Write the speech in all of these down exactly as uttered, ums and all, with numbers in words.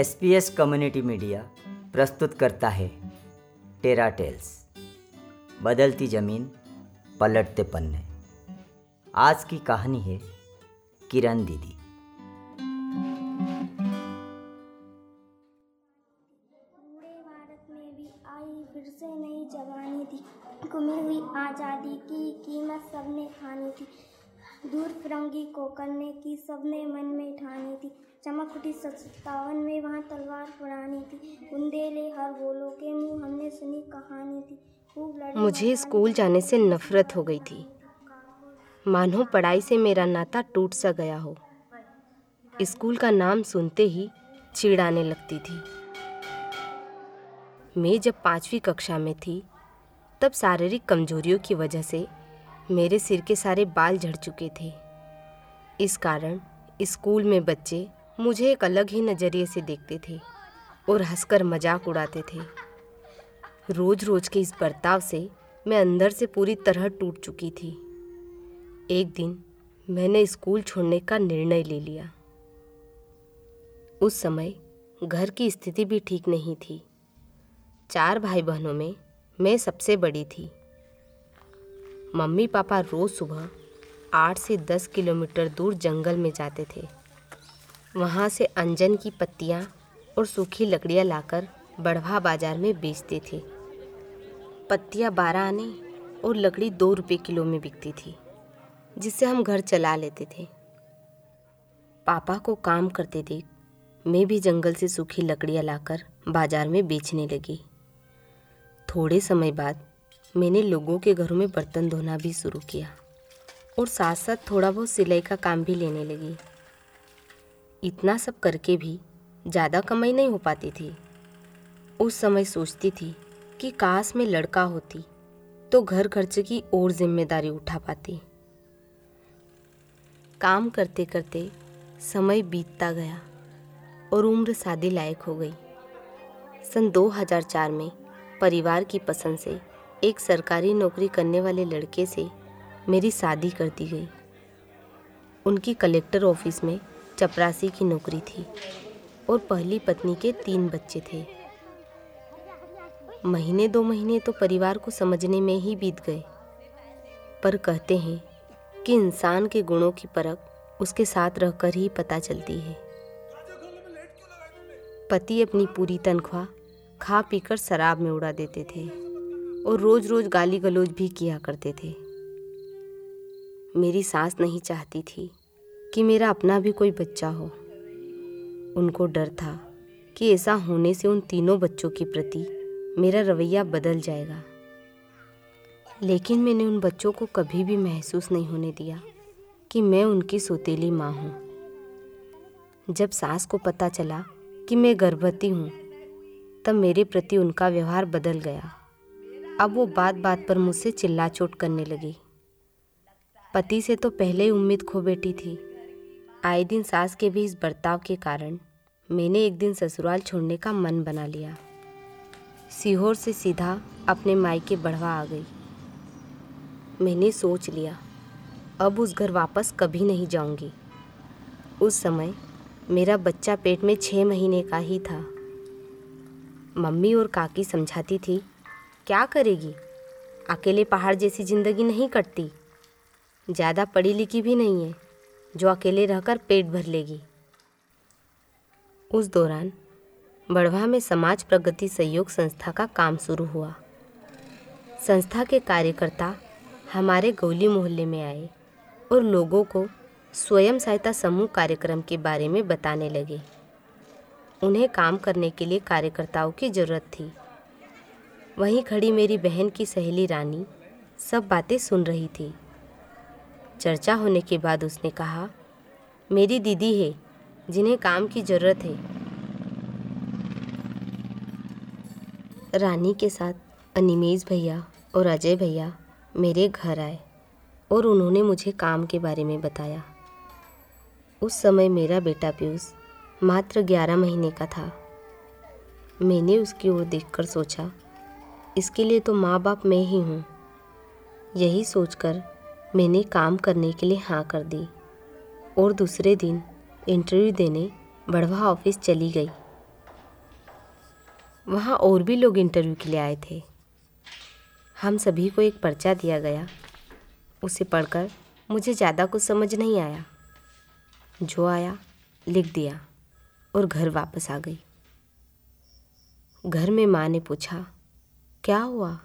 S P S community media प्रस्तुत करता है टेरा टेल्स, बदलती ज़मीन पलटते पन्ने। आज की कहानी है किरण दीदी। भारत में भी आई फिर से नई जवानी थी, गुमी हुई आज़ादी की कीमत सबने खानी थी, दूर फिरंगी को करने की सबने मन में ठानी थी। चमक उठी सत्तावन में वहाँ तलवार पुरानी थी, बुंदेले हर बोलो के मुँह हमने सुनी कहानी थी। मुझे स्कूल जाने से नफरत हो गई थी, मानो पढ़ाई से मेरा नाता टूट सा गया हो। स्कूल का नाम सुनते ही चिढ़ाने लगती थी। मैं जब पाँचवीं कक्षा में थी तब शारीरिक कमजोरियों की वजह से मेरे सिर के सारे बाल झड़ चुके थे। इस कारण स्कूल में बच्चे मुझे एक अलग ही नज़रिए से देखते थे और हंसकर मजाक उड़ाते थे। रोज़ रोज़ के इस बर्ताव से मैं अंदर से पूरी तरह टूट चुकी थी। एक दिन मैंने स्कूल छोड़ने का निर्णय ले लिया। उस समय घर की स्थिति भी ठीक नहीं थी। चार भाई बहनों में मैं सबसे बड़ी थी। मम्मी पापा रोज़ सुबह आठ से दस किलोमीटर दूर जंगल में जाते थे। वहाँ से अंजन की पत्तियाँ और सूखी लकड़ियाँ लाकर बड़वा बाज़ार में बेचते थे। पत्तियाँ बारह आने और लकड़ी दो रुपये किलो में बिकती थी, जिससे हम घर चला लेते थे। पापा को काम करते देख मैं भी जंगल से सूखी लकड़ियाँ लाकर बाज़ार में बेचने लगी। थोड़े समय बाद मैंने लोगों के घरों में बर्तन धोना भी शुरू किया और साथ साथ थोड़ा बहुत सिलाई का काम भी लेने लगी। इतना सब करके भी ज़्यादा कमाई नहीं हो पाती थी। उस समय सोचती थी कि काश मैं लड़का होती तो घर खर्चे की और जिम्मेदारी उठा पाती। काम करते करते समय बीतता गया और उम्र शादी लायक हो गई। सन दो हज़ार चार में परिवार की पसंद से एक सरकारी नौकरी करने वाले लड़के से मेरी शादी कर दी गई। उनकी कलेक्टर ऑफिस में चपरासी की नौकरी थी और पहली पत्नी के तीन बच्चे थे। महीने दो महीने तो परिवार को समझने में ही बीत गए, पर कहते हैं कि इंसान के गुणों की परख उसके साथ रहकर ही पता चलती है। पति अपनी पूरी तनख्वाह खा पीकर शराब में उड़ा देते थे और रोज़ रोज़ गाली गलौज भी किया करते थे। मेरी सास नहीं चाहती थी कि मेरा अपना भी कोई बच्चा हो। उनको डर था कि ऐसा होने से उन तीनों बच्चों के प्रति मेरा रवैया बदल जाएगा, लेकिन मैंने उन बच्चों को कभी भी महसूस नहीं होने दिया कि मैं उनकी सौतेली माँ हूँ। जब सास को पता चला कि मैं गर्भवती हूँ तब मेरे प्रति उनका व्यवहार बदल गया। अब वो बात बात पर मुझसे चिल्ला चोट करने लगी। पति से तो पहले ही उम्मीद खो बैठी थी। आए दिन सास के भी इस बर्ताव के कारण मैंने एक दिन ससुराल छोड़ने का मन बना लिया। सीहोर से सीधा अपने मायके बढ़वा आ गई। मैंने सोच लिया अब उस घर वापस कभी नहीं जाऊंगी। उस समय मेरा बच्चा पेट में छः महीने का ही था। मम्मी और काकी समझाती थी, क्या करेगी, अकेले पहाड़ जैसी ज़िंदगी नहीं कटती, ज़्यादा पढ़ी लिखी भी नहीं है जो अकेले रहकर पेट भर लेगी। उस दौरान बड़वा में समाज प्रगति सहयोग संस्था का काम शुरू हुआ। संस्था के कार्यकर्ता हमारे गौली मोहल्ले में आए और लोगों को स्वयं सहायता समूह कार्यक्रम के बारे में बताने लगे। उन्हें काम करने के लिए कार्यकर्ताओं की ज़रूरत थी। वहीं खड़ी मेरी बहन की सहेली रानी सब बातें सुन रही थी। चर्चा होने के बाद उसने कहा, मेरी दीदी है जिन्हें काम की ज़रूरत है। रानी के साथ अनिमेश भैया और अजय भैया मेरे घर आए और उन्होंने मुझे काम के बारे में बताया। उस समय मेरा बेटा पीयूष मात्र ग्यारह महीने का था। मैंने उसकी ओर देखकर सोचा, इसके लिए तो माँ बाप मैं ही हूँ। यही सोचकर मैंने काम करने के लिए हाँ कर दी और दूसरे दिन इंटरव्यू देने बड़वा ऑफिस चली गई। वहाँ और भी लोग इंटरव्यू के लिए आए थे। हम सभी को एक पर्चा दिया गया। उसे पढ़कर मुझे ज़्यादा कुछ समझ नहीं आया। जो आया लिख दिया और घर वापस आ गई। घर में माँ ने पूछा, क्या हुआ?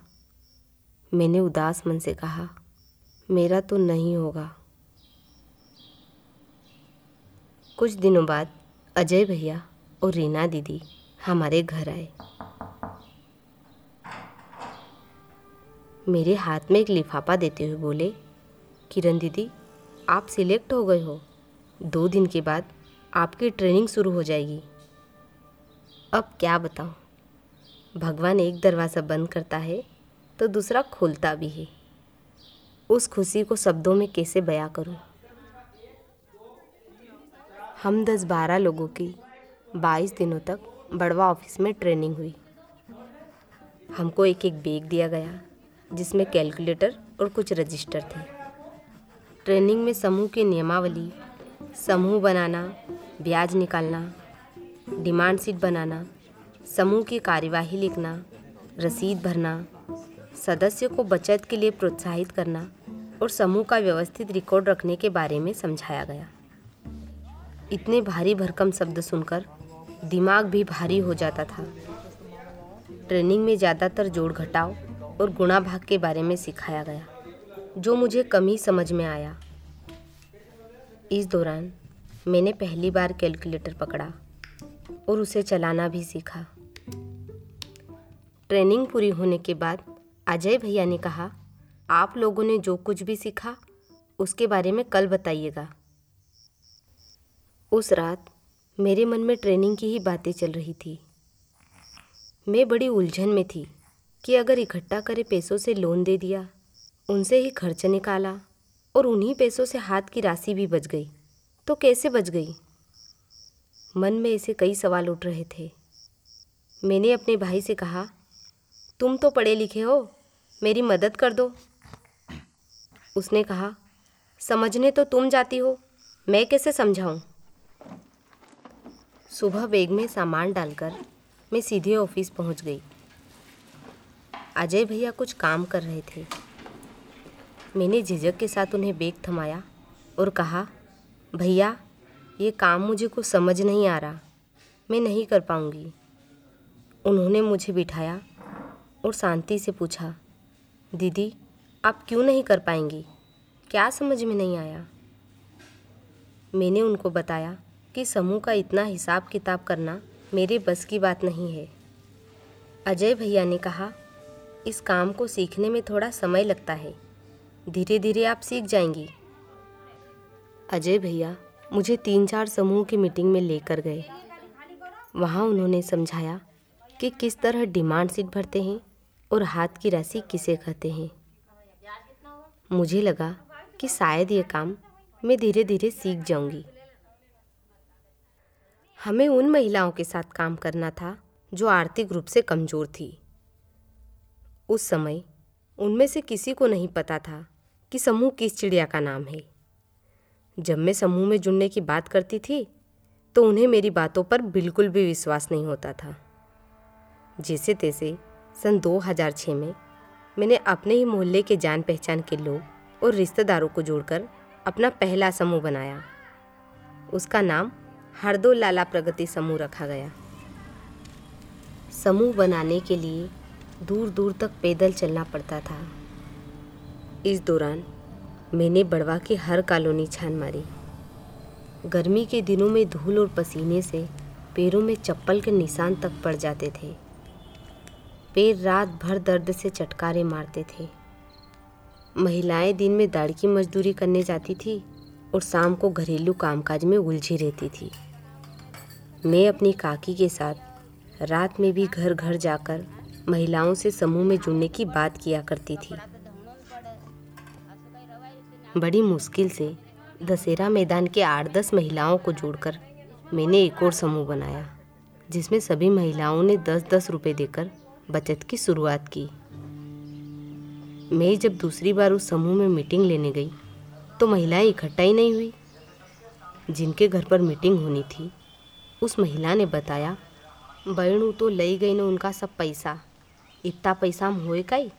मैंने उदास मन से कहा, मेरा तो नहीं होगा। कुछ दिनों बाद अजय भैया और रीना दीदी हमारे घर आए। मेरे हाथ में एक लिफाफा देते हुए बोले, किरण दीदी आप सिलेक्ट हो गए हो। दो दिन के बाद आपकी ट्रेनिंग शुरू हो जाएगी। अब क्या बताऊं, भगवान एक दरवाज़ा बंद करता है तो दूसरा खोलता भी है। उस खुशी को शब्दों में कैसे बयां करूं? हम दस बारह लोगों की बाईस दिनों तक बड़वा ऑफिस में ट्रेनिंग हुई। हमको एक एक बैग दिया गया जिसमें कैलकुलेटर और कुछ रजिस्टर थे। ट्रेनिंग में समूह की नियमावली, समूह बनाना, ब्याज निकालना, डिमांड शीट बनाना, समूह की कार्यवाही लिखना, रसीद भरना, सदस्य को बचत के लिए प्रोत्साहित करना और समूह का व्यवस्थित रिकॉर्ड रखने के बारे में समझाया गया। इतने भारी भरकम शब्द सुनकर दिमाग भी भारी हो जाता था। ट्रेनिंग में ज़्यादातर जोड़ घटाव और गुणा भाग के बारे में सिखाया गया, जो मुझे कम ही समझ में आया। इस दौरान मैंने पहली बार कैलकुलेटर पकड़ा और उसे चलाना भी सीखा। ट्रेनिंग पूरी होने के बाद अजय भैया ने कहा, आप लोगों ने जो कुछ भी सीखा उसके बारे में कल बताइएगा। उस रात मेरे मन में ट्रेनिंग की ही बातें चल रही थी। मैं बड़ी उलझन में थी कि अगर इकट्ठा करे पैसों से लोन दे दिया, उनसे ही खर्च निकाला और उन्हीं पैसों से हाथ की राशि भी बच गई तो कैसे बच गई? मन में ऐसे कई सवाल उठ रहे थे। मैंने अपने भाई से कहा, तुम तो पढ़े लिखे हो, मेरी मदद कर दो। उसने कहा, समझने तो तुम जाती हो, मैं कैसे समझाऊं? सुबह बैग में सामान डालकर मैं सीधे ऑफिस पहुंच गई। अजय भैया कुछ काम कर रहे थे। मैंने झिझक के साथ उन्हें बैग थमाया और कहा, भैया ये काम मुझे कुछ समझ नहीं आ रहा, मैं नहीं कर पाऊंगी। उन्होंने मुझे बिठाया और शांति से पूछा, दीदी आप क्यों नहीं कर पाएंगी? क्या समझ में नहीं आया? मैंने उनको बताया कि समूह का इतना हिसाब किताब करना मेरे बस की बात नहीं है। अजय भैया ने कहा, इस काम को सीखने में थोड़ा समय लगता है, धीरे धीरे आप सीख जाएंगी। अजय भैया मुझे तीन चार समूह की मीटिंग में लेकर गए। वहाँ उन्होंने समझाया कि किस तरह डिमांड शीट भरते हैं और हाथ की राशि किसे कहते हैं। मुझे लगा कि शायद ये काम मैं धीरे धीरे सीख जाऊंगी। हमें उन महिलाओं के साथ काम करना था जो आर्थिक रूप से कमज़ोर थी। उस समय उनमें से किसी को नहीं पता था कि समूह किस चिड़िया का नाम है। जब मैं समूह में जुड़ने की बात करती थी तो उन्हें मेरी बातों पर बिल्कुल भी विश्वास नहीं होता था। जैसे तैसे सन दो हज़ार छह में मैंने अपने ही मोहल्ले के जान पहचान के लोग और रिश्तेदारों को जोड़कर अपना पहला समूह बनाया। उसका नाम हरदोला प्रगति समूह रखा गया। समूह बनाने के लिए दूर दूर तक पैदल चलना पड़ता था। इस दौरान मैंने बड़वा के हर कॉलोनी छान मारी। गर्मी के दिनों में धूल और पसीने से पैरों में चप्पल के निशान तक पड़ जाते थे। पैर रात भर दर्द से चटकारे मारते थे। महिलाएं दिन में दाढ़ की मजदूरी करने जाती थी और शाम को घरेलू कामकाज में उलझी रहती थी। मैं अपनी काकी के साथ रात में भी घर घर जाकर महिलाओं से समूह में जुड़ने की बात किया करती थी। बड़ी मुश्किल से दशहरा मैदान के आठ दस महिलाओं को जोड़कर मैंने एक और समूह बनाया, जिसमें सभी महिलाओं ने दस दस रुपये देकर बचत की शुरुआत की। मैं जब दूसरी बार उस समूह में मीटिंग लेने गई तो महिलाएं इकट्ठा ही नहीं हुई। जिनके घर पर मीटिंग होनी थी उस महिला ने बताया, बहनू तो लई गई न उनका सब पैसा। इतना पैसा में होए काई?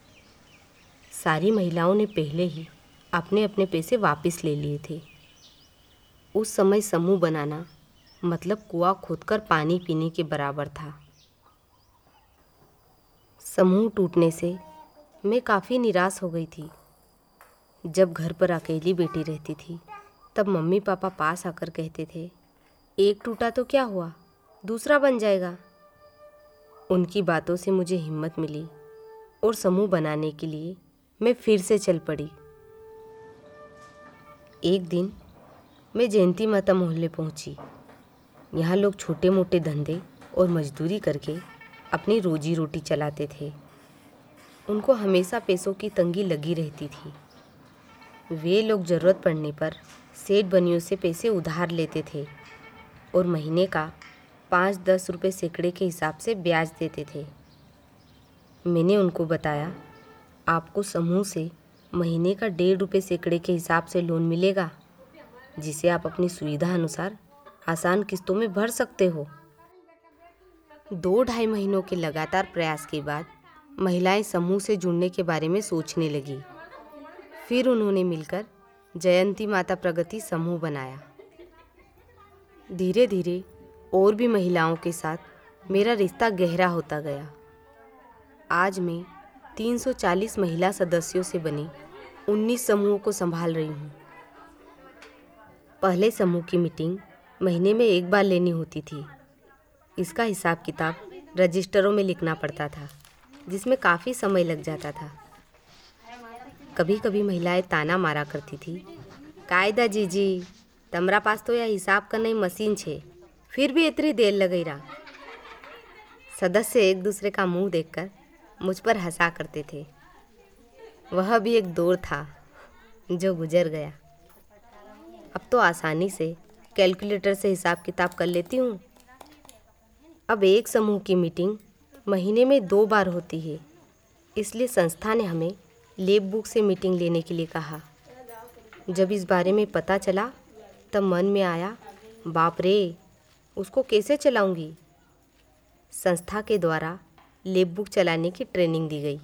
सारी महिलाओं ने पहले ही अपने अपने पैसे वापस ले लिए थे। उस समय समूह बनाना मतलब कुआं खोदकर पानी पीने के बराबर था। समूह टूटने से मैं काफ़ी निराश हो गई थी। जब घर पर अकेली बेटी रहती थी तब मम्मी पापा पास आकर कहते थे, एक टूटा तो क्या हुआ, दूसरा बन जाएगा। उनकी बातों से मुझे हिम्मत मिली और समूह बनाने के लिए मैं फिर से चल पड़ी। एक दिन मैं जयंती माता मोहल्ले पहुंची। यहाँ लोग छोटे मोटे धंधे और मजदूरी करके अपनी रोजी रोटी चलाते थे। उनको हमेशा पैसों की तंगी लगी रहती थी। वे लोग ज़रूरत पड़ने पर सेठ बनियों से पैसे उधार लेते थे और महीने का पाँच दस रुपये सैकड़े के हिसाब से ब्याज देते थे। मैंने उनको बताया, आपको समूह से महीने का डेढ़ रुपये सैकड़े के हिसाब से लोन मिलेगा, जिसे आप अपनी सुविधा अनुसार आसान किस्तों में भर सकते हो। दो ढाई महीनों के लगातार प्रयास के बाद महिलाएं समूह से जुड़ने के बारे में सोचने लगी। फिर उन्होंने मिलकर जयंती माता प्रगति समूह बनाया। धीरे धीरे और भी महिलाओं के साथ मेरा रिश्ता गहरा होता गया। आज मैं तीन सौ चालीस महिला सदस्यों से बने उन्नीस समूहों को संभाल रही हूँ। पहले समूह की मीटिंग महीने में एक बार लेनी होती थी। इसका हिसाब किताब रजिस्टरों में लिखना पड़ता था, जिसमें काफ़ी समय लग जाता था। कभी कभी महिलाएं ताना मारा करती थी, कायदा जी जी तमरा पास तो यह हिसाब करने मशीन छे, फिर भी इतनी देर लगी रहा। सदस्य एक दूसरे का मुंह देखकर मुझ पर हंसा करते थे। वह भी एक दौर था जो गुजर गया। अब तो आसानी से कैलकुलेटर से हिसाब किताब कर लेती हूँ। अब एक समूह की मीटिंग महीने में दो बार होती है, इसलिए संस्था ने हमें लेप बुक से मीटिंग लेने के लिए कहा। जब इस बारे में पता चला तब मन में आया, बाप रे, उसको कैसे चलाऊंगी? संस्था के द्वारा लेप बुक चलाने की ट्रेनिंग दी गई।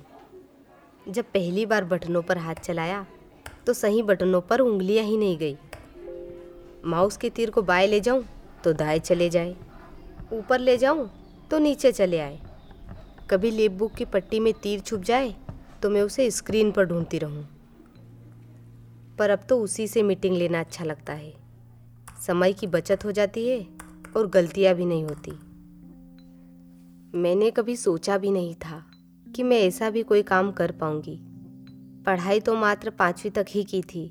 जब पहली बार बटनों पर हाथ चलाया तो सही बटनों पर उंगलियां ही नहीं गई। माउस के तीर को बाएं ले जाऊं तो दाएं चले जाए, ऊपर ले जाऊं तो नीचे चले आए। कभी लेप बुक की पट्टी में तीर छुप जाए तो मैं उसे स्क्रीन पर ढूंढती रहूं। पर अब तो उसी से मीटिंग लेना अच्छा लगता है। समय की बचत हो जाती है और गलतियां भी नहीं होती। मैंने कभी सोचा भी नहीं था कि मैं ऐसा भी कोई काम कर पाऊंगी। पढ़ाई तो मात्र पाँचवीं तक ही की थी,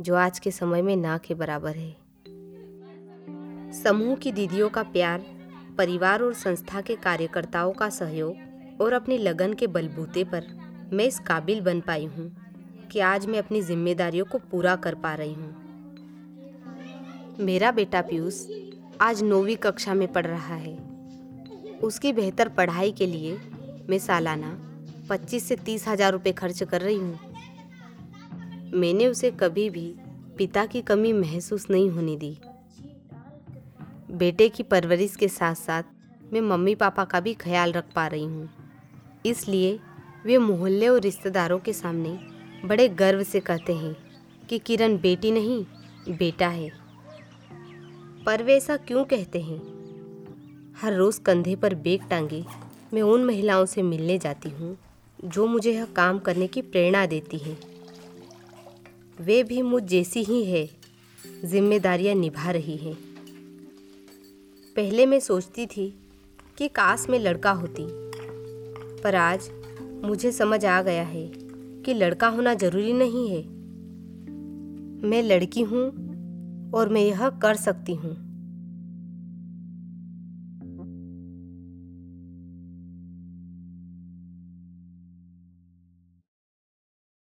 जो आज के समय में ना के बराबर है। समूह की दीदियों का प्यार, परिवार और संस्था के कार्यकर्ताओं का सहयोग और अपनी लगन के बलबूते पर मैं इस काबिल बन पाई हूँ कि आज मैं अपनी जिम्मेदारियों को पूरा कर पा रही हूँ। मेरा बेटा पीयूष आज नौवीं कक्षा में पढ़ रहा है। उसकी बेहतर पढ़ाई के लिए मैं सालाना पच्चीस से तीस हजार रुपये खर्च कर रही हूँ। मैंने उसे कभी भी पिता की कमी महसूस नहीं होने दी। बेटे की परवरिश के साथ साथ मैं मम्मी पापा का भी ख्याल रख पा रही हूँ, इसलिए वे मोहल्ले और रिश्तेदारों के सामने बड़े गर्व से कहते हैं कि किरण बेटी नहीं बेटा है। पर वे ऐसा क्यों कहते हैं? हर रोज़ कंधे पर बैग टांगे मैं उन महिलाओं से मिलने जाती हूँ जो मुझे यह काम करने की प्रेरणा देती हैं। वे भी मुझ जैसी ही है, जिम्मेदारियाँ निभा रही हैं। पहले मैं सोचती थी कि काश मैं लड़का होती, पर आज मुझे समझ आ गया है कि लड़का होना ज़रूरी नहीं है। मैं लड़की हूँ और मैं यह कर सकती हूँ।